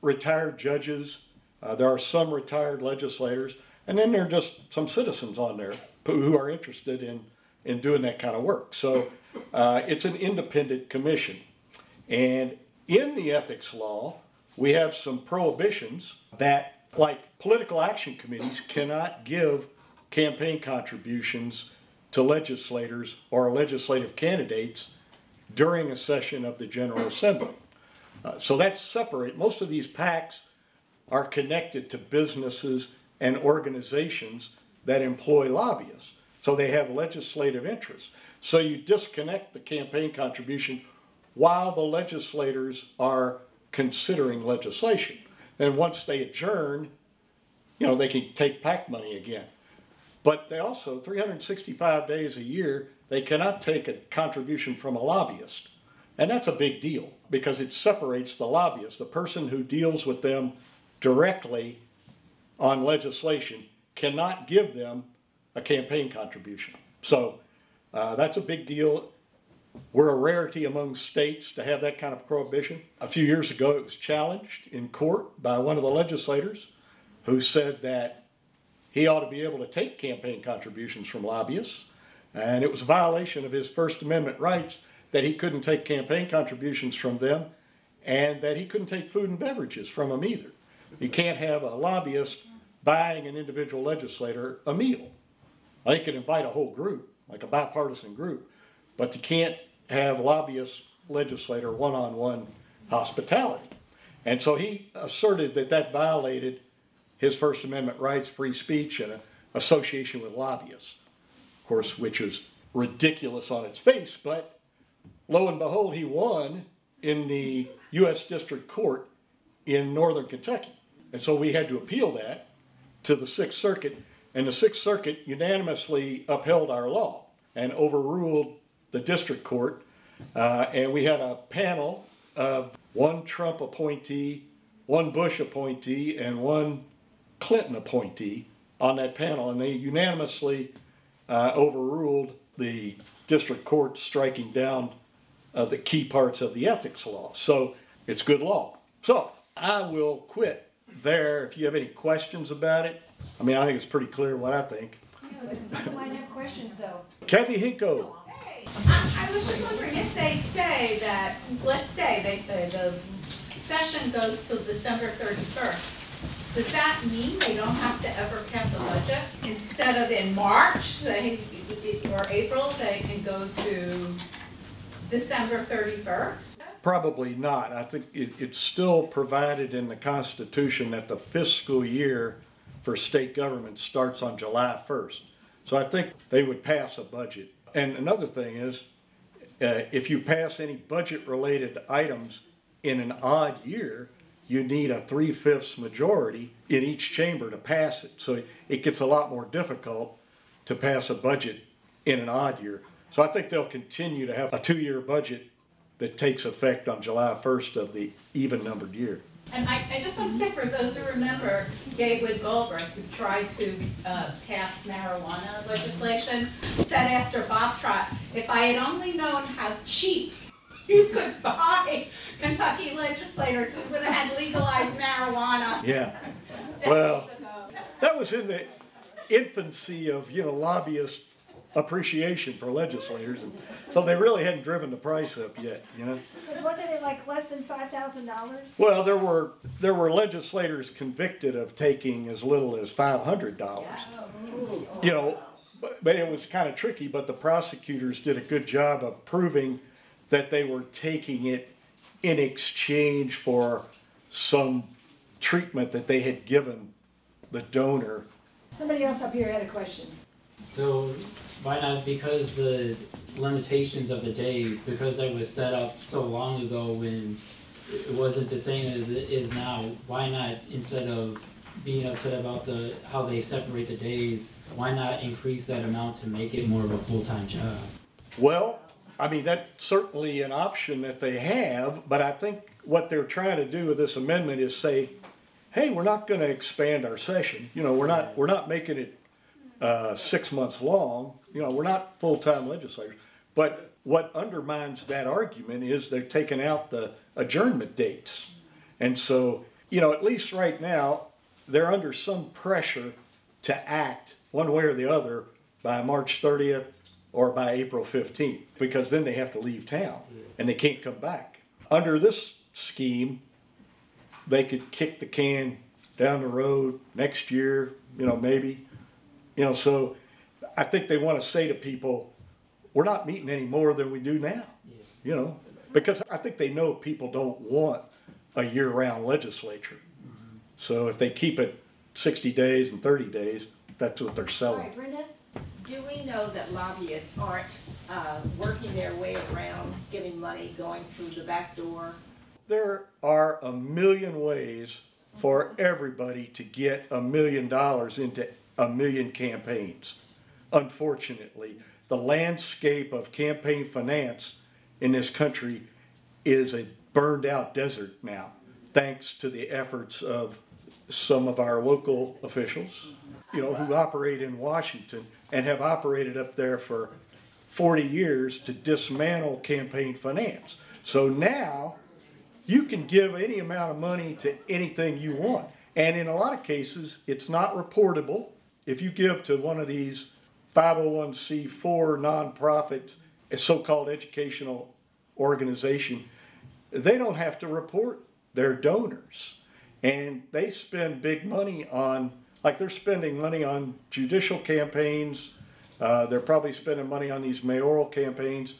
retired judges. Uh, there are some retired legislators, and then there are just some citizens on there who are interested in, in doing that kind of work. So uh, it's an independent commission. And in the ethics law, we have some prohibitions that, like political action committees, cannot give campaign contributions to legislators or legislative candidates during a session of the General Assembly. Uh, so that's separate. Most of these PACs are connected to businesses and organizations that employ lobbyists. So they have legislative interests. So you disconnect the campaign contribution while the legislators are considering legislation. And once they adjourn, you know, they can take PAC money again. But they also, three hundred sixty-five days a year, they cannot take a contribution from a lobbyist. And that's a big deal because it separates the lobbyist. The person who deals with them directly on legislation cannot give them a campaign contribution. So uh, that's a big deal. We're a rarity among states to have that kind of prohibition. A few years ago, it was challenged in court by one of the legislators who said that he ought to be able to take campaign contributions from lobbyists, and it was a violation of his First Amendment rights that he couldn't take campaign contributions from them and that he couldn't take food and beverages from them either. You can't have a lobbyist buying an individual legislator a meal. They can invite a whole group, like a bipartisan group, but you can't have lobbyist legislator one-on-one hospitality. And so he asserted that that violated his First Amendment rights, free speech, and association with lobbyists, of course, which is ridiculous on its face. But lo and behold, he won in the U S District Court in northern Kentucky. And so we had to appeal that to the Sixth Circuit, and the Sixth Circuit unanimously upheld our law and overruled the district court, uh, and we had a panel of one Trump appointee, one Bush appointee, and one Clinton appointee on that panel, and they unanimously uh, overruled the district court striking down uh, the key parts of the ethics law. So it's good law. So I will quit there. If you have any questions about it, I mean, I think it's pretty clear what I think. Yeah, people might have questions, though. Kathy Hinko. Hey, I, I was just wondering if they say that, let's say they say the session goes till December thirty-first, does that mean they don't have to ever pass a budget? Instead of in March they, or April, they can go to December thirty-first? Probably not. I think it, it's still provided in the Constitution that the fiscal year for state government starts on July first. So I think they would pass a budget. And another thing is, uh, if you pass any budget-related items in an odd year, you need a three-fifths majority in each chamber to pass it. So it gets a lot more difficult to pass a budget in an odd year. So I think they'll continue to have a two-year budget that takes effect on July first of the even-numbered year. And I, I just want to say, for those who remember Gatewood Goldberg, who tried to uh, pass marijuana legislation, said after Bob Trott, if I had only known how cheap you could buy Kentucky legislators, we would have had legalized marijuana. Yeah. Well, ago. That was in the infancy of, you know, lobbyist appreciation for legislators, and so they really hadn't driven the price up yet, you know. Because wasn't it like less than five thousand dollars? Well, there were there were legislators convicted of taking as little as five hundred dollars. You know, but, but it was kind of tricky. But the prosecutors did a good job of proving that they were taking it in exchange for some treatment that they had given the donor. Somebody else up here had a question. So why not, because the limitations of the days, because they were set up so long ago when it wasn't the same as it is now, why not, instead of being upset about the how they separate the days, why not increase that amount to make it more of a full-time job? Well, I mean, that's certainly an option that they have, but I think what they're trying to do with this amendment is say, hey, we're not going to expand our session. You know, we're not we're not making it uh, six months long. You know, we're not full-time legislators. But what undermines that argument is they're taking out the adjournment dates. And so, you know, at least right now, they're under some pressure to act one way or the other by March thirtieth or by April fifteenth, because then they have to leave town and they can't come back. Under this scheme, they could kick the can down the road next year, you know, maybe. You know, so I think they want to say to people, we're not meeting any more than we do now, you know, because I think they know people don't want a year-round legislature. Mm-hmm. So if they keep it sixty days and thirty days, that's what they're selling. All right, Brenda, do we know that lobbyists aren't uh, working their way around giving money, going through the back door? There are a million ways for everybody to get a million dollars into a million campaigns. Unfortunately, the landscape of campaign finance in this country is a burned-out desert now, thanks to the efforts of some of our local officials, you know, who operate in Washington and have operated up there for forty years to dismantle campaign finance. So now you can give any amount of money to anything you want. And in a lot of cases, it's not reportable. If you give to one of these five oh one c four nonprofits, a so-called educational organization, they don't have to report their donors. And they spend big money on, like they're spending money on judicial campaigns. Uh, they're probably spending money on these mayoral campaigns.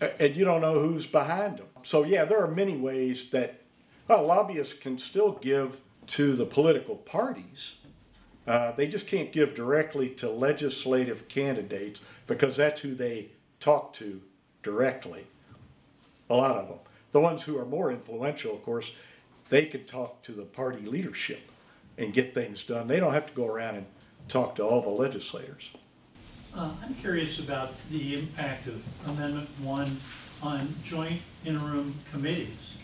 And you don't know who's behind them. So, yeah, there are many ways that, well, lobbyists can still give to the political parties. Uh, they just can't give directly to legislative candidates because that's who they talk to directly, a lot of them. The ones who are more influential, of course, they can talk to the party leadership and get things done. They don't have to go around and talk to all the legislators. Uh, I'm curious about the impact of Amendment one on joint interim committees.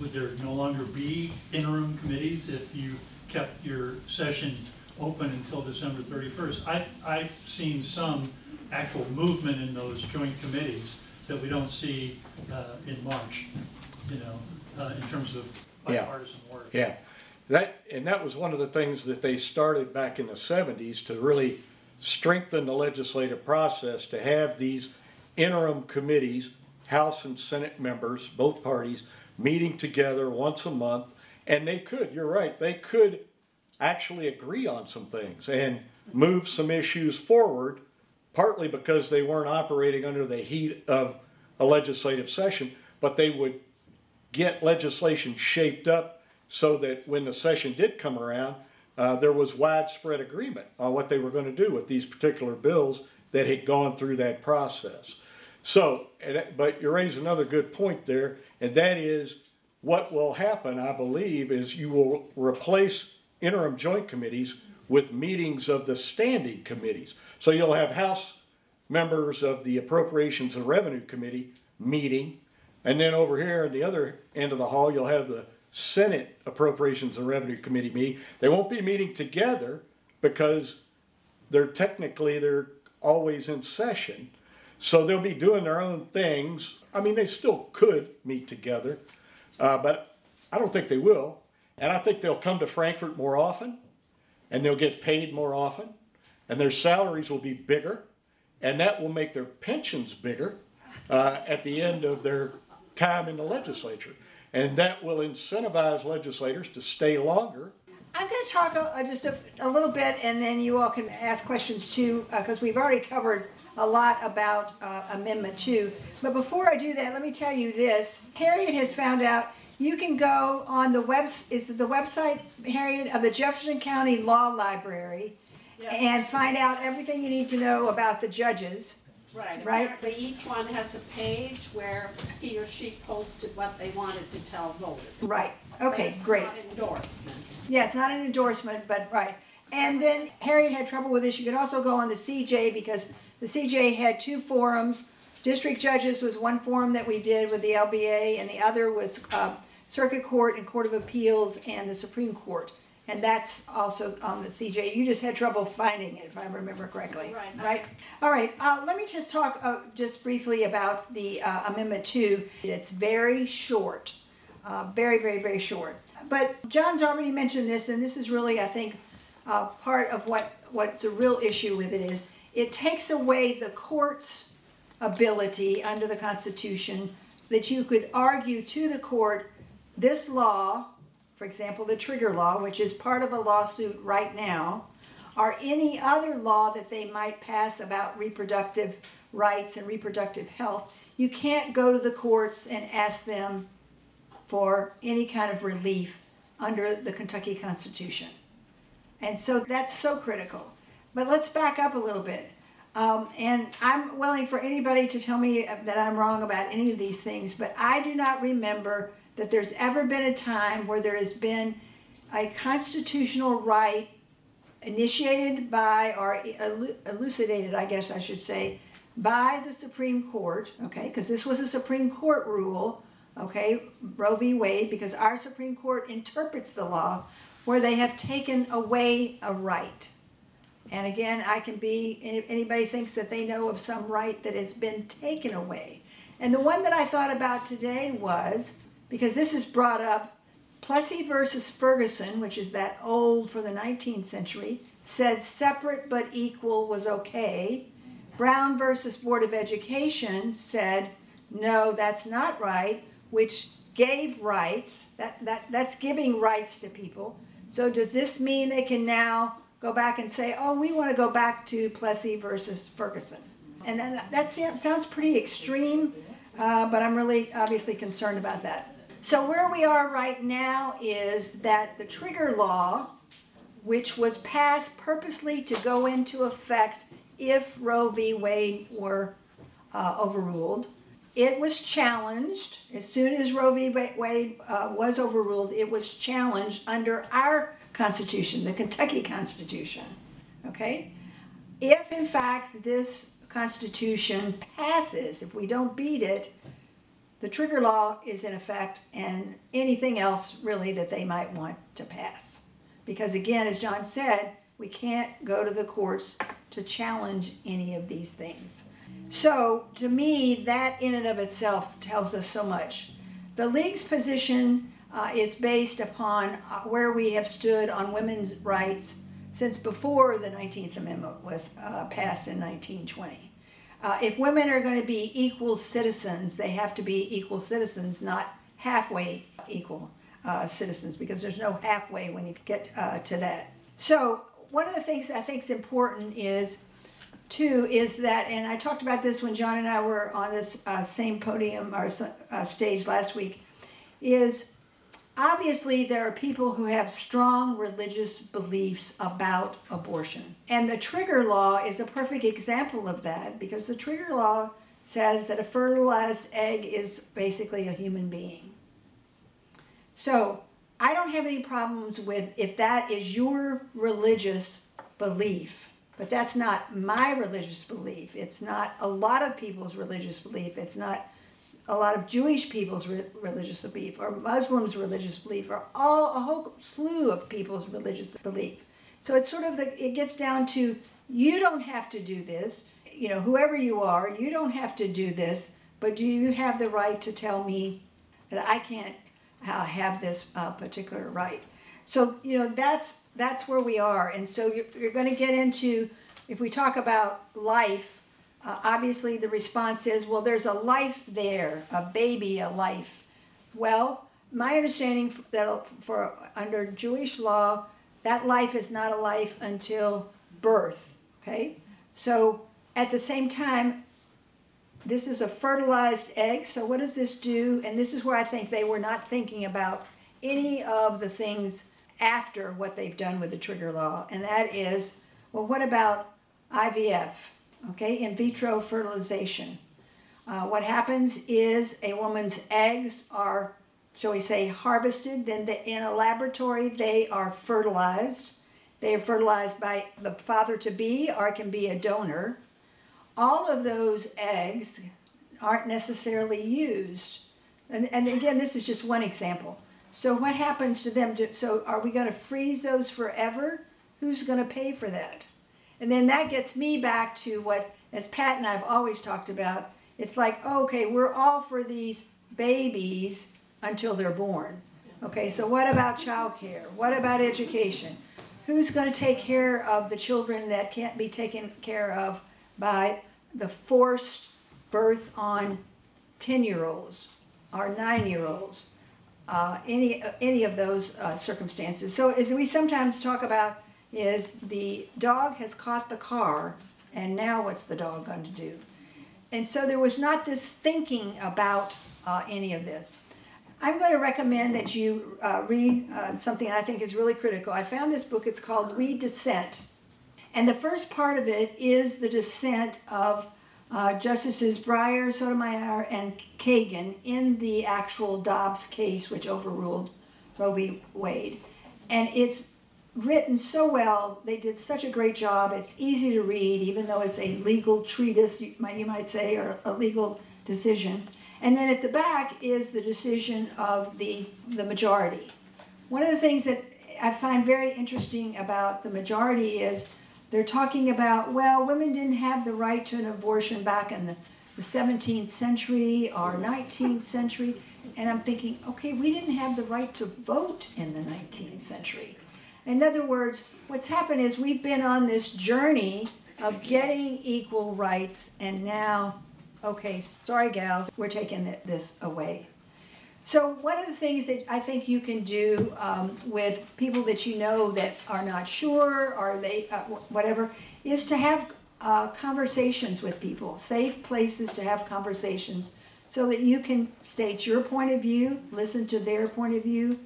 Would there no longer be interim committees if you kept your session open until December thirty-first? I, I've seen some actual movement in those joint committees that we don't see uh, in March, you know, uh, in terms of bipartisan yeah. work. Yeah, that and that was one of the things that they started back in the seventies to really strengthen the legislative process, to have these interim committees, House and Senate members, both parties, meeting together once a month. And they could, you're right, they could actually agree on some things and move some issues forward, partly because they weren't operating under the heat of a legislative session, but they would get legislation shaped up so that when the session did come around, uh, there was widespread agreement on what they were going to do with these particular bills that had gone through that process. So, but you raise another good point there, and that is what will happen, I believe, is you will replace interim joint committees with meetings of the standing committees. So you'll have House members of the Appropriations and Revenue Committee meeting, and then over here at the other end of the hall, you'll have the Senate Appropriations and Revenue Committee meeting. They won't be meeting together because they're technically, they're always in session. So they'll be doing their own things. I mean, they still could meet together, uh, but I don't think they will. And I think they'll come to Frankfort more often, and they'll get paid more often, and their salaries will be bigger, and that will make their pensions bigger uh, at the end of their time in the legislature. And that will incentivize legislators to stay longer. I'm going to talk uh, just a, a little bit, and then you all can ask questions too, because uh, we've already covered a lot about uh, Amendment two. But before I do that, let me tell you this. Harriet has found out you can go on the web, is the website, Harriet, of the Jefferson County Law Library, yep, and find out everything you need to know about the judges. Right. Right. Apparently each one has a page where he or she posted what they wanted to tell voters. Right. Okay, it's great. It's not an endorsement. Yeah, it's not an endorsement, but right. And then Harriet had trouble with this. You could also go on the C J because the C J had two forums. District judges was one forum that we did with the L B A, and the other was uh, Circuit Court and Court of Appeals and the Supreme Court. And that's also on the C J. You just had trouble finding it, if I remember correctly. Right. Right? All right. Uh, let me just talk uh, just briefly about the uh, Amendment two. It's very short. Uh, very, very, very short. But John's already mentioned this, and this is really, I think, uh, part of what, what's a real issue with it is it takes away the court's ability under the Constitution that you could argue to the court this law, for example, the trigger law, which is part of a lawsuit right now, or any other law that they might pass about reproductive rights and reproductive health. You can't go to the courts and ask them for any kind of relief under the Kentucky Constitution. And so that's so critical. But let's back up a little bit. Um, and I'm willing for anybody to tell me that I'm wrong about any of these things, but I do not remember that there's ever been a time where there has been a constitutional right initiated by, or elucidated, I guess I should say, by the Supreme Court, okay, because this was a Supreme Court rule, okay, Roe v. Wade, because our Supreme Court interprets the law, where they have taken away a right. And again, I can be, if anybody thinks that they know of some right that has been taken away. And the one that I thought about today was, because this is brought up, Plessy versus Ferguson, which is that old for the nineteenth century, said separate but equal was okay. Brown versus Board of Education said, no, that's not right, which gave rights, that, that that's giving rights to people. So does this mean they can now go back and say, oh, we want to go back to Plessy versus Ferguson? And then that sounds pretty extreme, uh, but I'm really obviously concerned about that. So where we are right now is that the trigger law, which was passed purposely to go into effect if Roe v. Wade were uh, overruled, it was challenged. As soon as Roe v. Wade uh, was overruled, it was challenged under our Constitution, the Kentucky Constitution, okay? If, in fact, this Constitution passes, if we don't beat it, the trigger law is in effect and anything else, really, that they might want to pass. Because, again, as John said, we can't go to the courts to challenge any of these things. So, to me, that in and of itself tells us so much. The League's position uh, is based upon uh, where we have stood on women's rights since before the nineteenth amendment was uh, passed in nineteen twenty. Uh, if women are going to be equal citizens, they have to be equal citizens, not halfway equal uh, citizens, because there's no halfway when you get uh, to that. So, one of the things that I think is important is Two is that, and I talked about this when John and I were on this uh, same podium or uh, stage last week, is obviously there are people who have strong religious beliefs about abortion. And the trigger law is a perfect example of that, because the trigger law says that a fertilized egg is basically a human being. So I don't have any problems with if that is your religious belief. But that's not my religious belief. It's not a lot of people's religious belief. It's not a lot of Jewish people's re- religious belief or Muslims' religious belief or all a whole slew of people's religious belief. So it's sort of, the, it gets down to, you don't have to do this. You know, whoever you are, you don't have to do this, but do you have the right to tell me that I can't uh, have this uh, particular right? So, you know, that's that's where we are. And so you're, you're going to get into, if we talk about life, uh, obviously the response is, well, there's a life there, a baby, a life. Well, my understanding that for under Jewish law, that life is not a life until birth, okay? So at the same time, this is a fertilized egg, so what does this do? And this is where I think they were not thinking about any of the things after what they've done with the trigger law, and that is, well, what about I V F, okay, in vitro fertilization? Uh, what happens is a woman's eggs are, shall we say, harvested, then the, in a laboratory they are fertilized. They are fertilized by the father-to-be or can be a donor. All of those eggs aren't necessarily used. And, and again, this is just one example. So what happens to them? To, so are we going to freeze those forever? Who's going to pay for that? And then that gets me back to what, as Pat and I have always talked about, it's like, okay, we're all for these babies until they're born. Okay, so what about childcare? What about education? Who's going to take care of the children that can't be taken care of by the forced birth on ten-year-olds or nine-year-olds? Uh, any any of those uh, circumstances. So as we sometimes talk about, is the dog has caught the car, and now what's the dog going to do? And so there was not this thinking about uh, any of this. I'm going to recommend that you uh, read uh, something I think is really critical. I found this book. It's called We Dissent. And the first part of it is the dissent of uh, Justices Breyer, Sotomayor, and Kagan in the actual Dobbs case, which overruled Roe v. Wade. And it's written so well. They did such a great job. It's easy to read, even though it's a legal treatise, you might, you might say, or a legal decision. And then at the back is the decision of the, the majority. One of the things that I find very interesting about the majority is they're talking about, well, women didn't have the right to an abortion back in the, the seventeenth century or nineteenth century. And I'm thinking, okay, we didn't have the right to vote in the nineteenth century. In other words, what's happened is we've been on this journey of getting equal rights, and now, okay, sorry gals, we're taking this away. So one of the things that I think you can do um, with people that you know that are not sure or they uh, whatever is to have uh, conversations with people, safe places to have conversations so that you can state your point of view, listen to their point of view.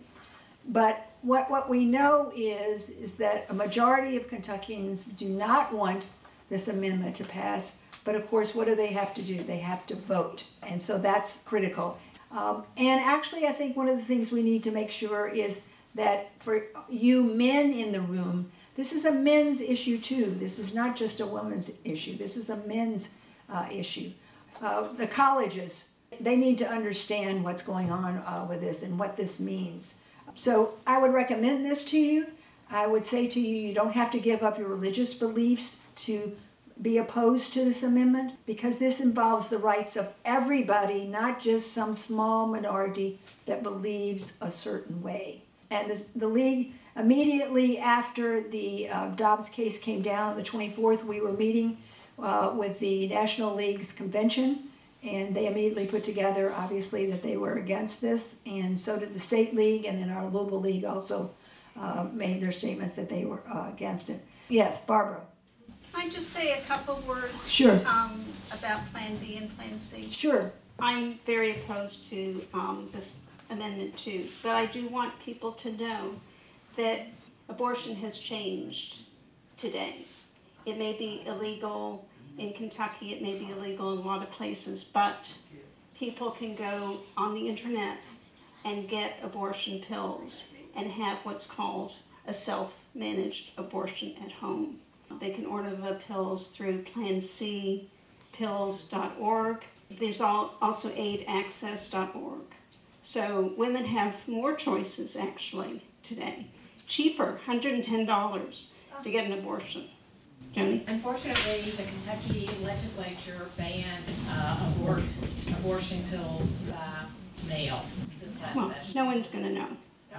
But what what we know is, is that a majority of Kentuckians do not want this amendment to pass. But of course, what do they have to do? They have to vote. And so that's critical. Um, and actually, I think one of the things we need to make sure is that for you men in the room, this is a men's issue too. This is not just a woman's issue. This is a men's uh, issue. Uh, the colleges, they need to understand what's going on uh, with this and what this means. So I would recommend this to you. I would say to you, you don't have to give up your religious beliefs to be opposed to this amendment, because this involves the rights of everybody, not just some small minority that believes a certain way. And this, the league, immediately after the uh, Dobbs case came down on the twenty-fourth, we were meeting uh, with the National League's convention, and they immediately put together, obviously, that they were against this, and so did the State League, and then our Louisville League also uh, made their statements that they were uh, against it. Yes, Barbara. Can I just say a couple words sure. um, about Plan B and Plan C? Sure. I'm very opposed to um, this amendment, too, but I do want people to know that abortion has changed today. It may be illegal in Kentucky, it may be illegal in a lot of places, but people can go on the internet and get abortion pills and have what's called a self-managed abortion at home. They can order the pills through plan c pills dot org. There's also aid access dot org. So women have more choices, actually, today. Cheaper, one hundred ten dollars to get an abortion. Jenny? Unfortunately, the Kentucky legislature banned uh, abort- abortion pills by mail this last well, session. No one's going to know.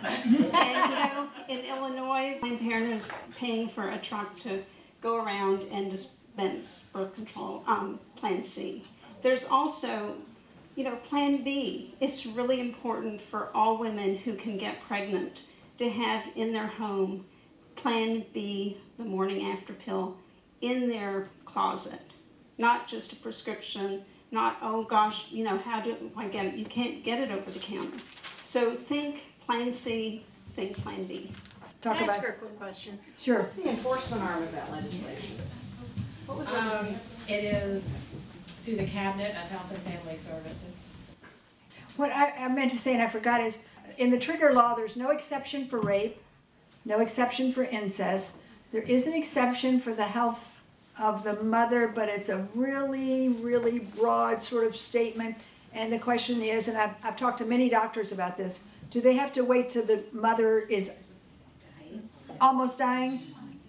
And, you know, in Illinois, Planned Parenthood is paying for a truck to go around and dispense birth control, um, Plan C. There's also, you know, Plan B. It's really important for all women who can get pregnant to have in their home Plan B, the morning after pill, in their closet. Not just a prescription, not, oh gosh, you know, how do I get it? You can't get it over the counter. So think Plan C, think Plan B. Talk Can I ask her a quick question? Sure. What's the enforcement arm of that legislation? What was that? Um, it is through the Cabinet of Health and Family Services. What I, I meant to say and I forgot is, in the trigger law, there's no exception for rape, no exception for incest. There is an exception for the health of the mother, but it's a really, really broad sort of statement. And the question is, and I've, I've talked to many doctors about this, do they have to wait till the mother is almost dying,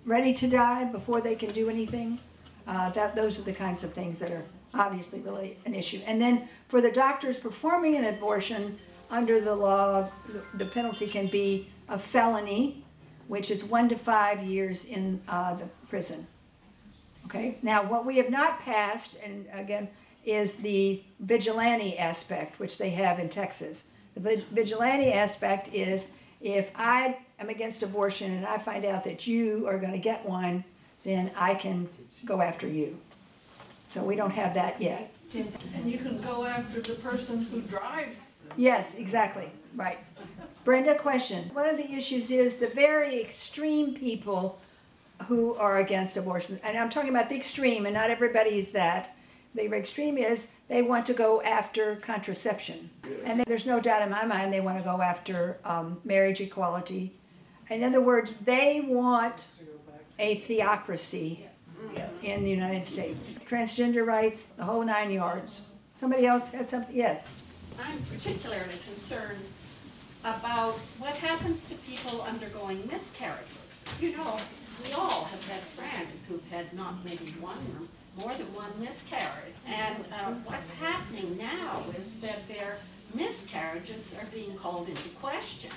ready to die, before they can do anything? Uh, that those are the kinds of things that are obviously really an issue. And then for the doctors performing an abortion, under the law, the penalty can be a felony, which is one to five years in uh, the prison. Okay. Now, what we have not passed, and again, is the vigilante aspect, which they have in Texas. The vigilante aspect is, if I am against abortion and I find out that you are going to get one, then I can go after you. So we don't have that yet. And you can go after the person who drives. Yes, exactly. Right. Brenda, question. One of the issues is the very extreme people who are against abortion. And I'm talking about the extreme, and not everybody is that. The extreme is they want to go after contraception. And they, there's no doubt in my mind they want to go after um, marriage equality. In other words, they want a theocracy in the United States. Transgender rights, the whole nine yards. Somebody else had something? Yes. I'm particularly concerned about what happens to people undergoing miscarriages. You know, we all have had friends who've had not maybe one or more than one miscarriage. And uh, what's happening now is that their miscarriages are being called into question.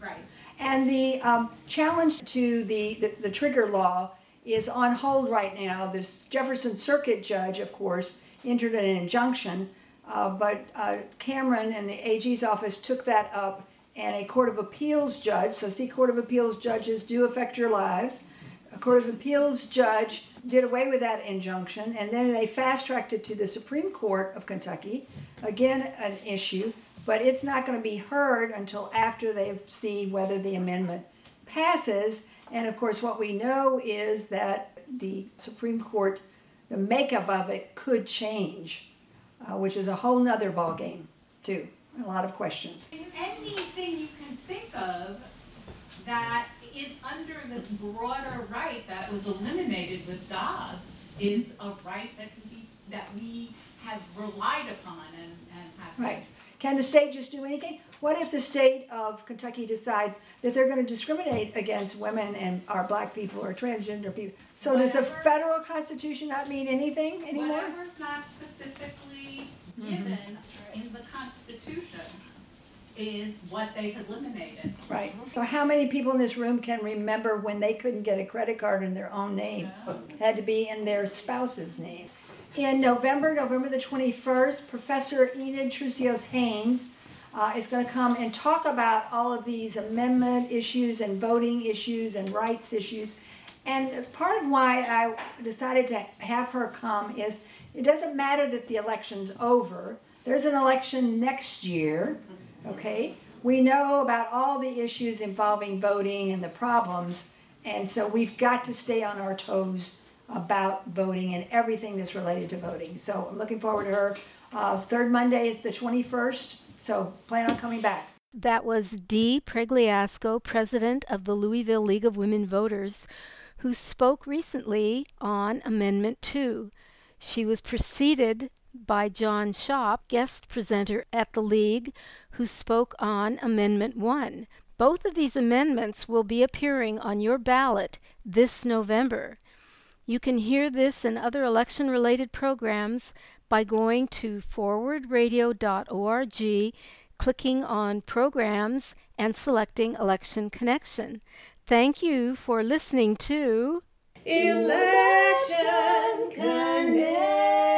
Right. And the um, challenge to the, the, the trigger law is on hold right now. This Jefferson Circuit judge, of course, entered an injunction, uh, but uh, Cameron and the A G's office took that up, and a Court of Appeals judge, so see, Court of Appeals judges do affect your lives. A Court of Appeals judge did away with that injunction, and then they fast-tracked it to the Supreme Court of Kentucky. Again, an issue, but it's not going to be heard until after they see whether the amendment passes. And of course, what we know is that the Supreme Court, the makeup of it could change, uh, which is a whole nother ballgame, too. A lot of questions. Anything you can think of that is under this broader right that was eliminated with Dobbs is a right that can be, that we have relied upon and, and have. Right. Can the state just do anything? What if the state of Kentucky decides that they're going to discriminate against women and our black people or transgender people? So whatever, does the federal constitution not mean anything anymore? Whatever's not specifically given mm-hmm. in the Constitution is what they've eliminated. Right. So how many people in this room can remember when they couldn't get a credit card in their own name? No. It had to be in their spouse's name. In November, November the twenty-first, Professor Enid Trusios-Haynes uh, is going to come and talk about all of these amendment issues and voting issues and rights issues. And part of why I decided to have her come is it doesn't matter that the election's over. There's an election next year, okay? We know about all the issues involving voting and the problems, and so we've got to stay on our toes about voting and everything that's related to voting. So I'm looking forward to her. Uh, third Monday is the twenty-first, so plan on coming back. That was Dee Pregliasco, president of the Louisville League of Women Voters, who spoke recently on Amendment two. She was preceded by John Schaaf, guest presenter at the League, who spoke on Amendment one. Both of these amendments will be appearing on your ballot this November. You can hear this and other election-related programs by going to forward radio dot org, clicking on Programs, and selecting Election Connection. Thank you for listening to Election Connection.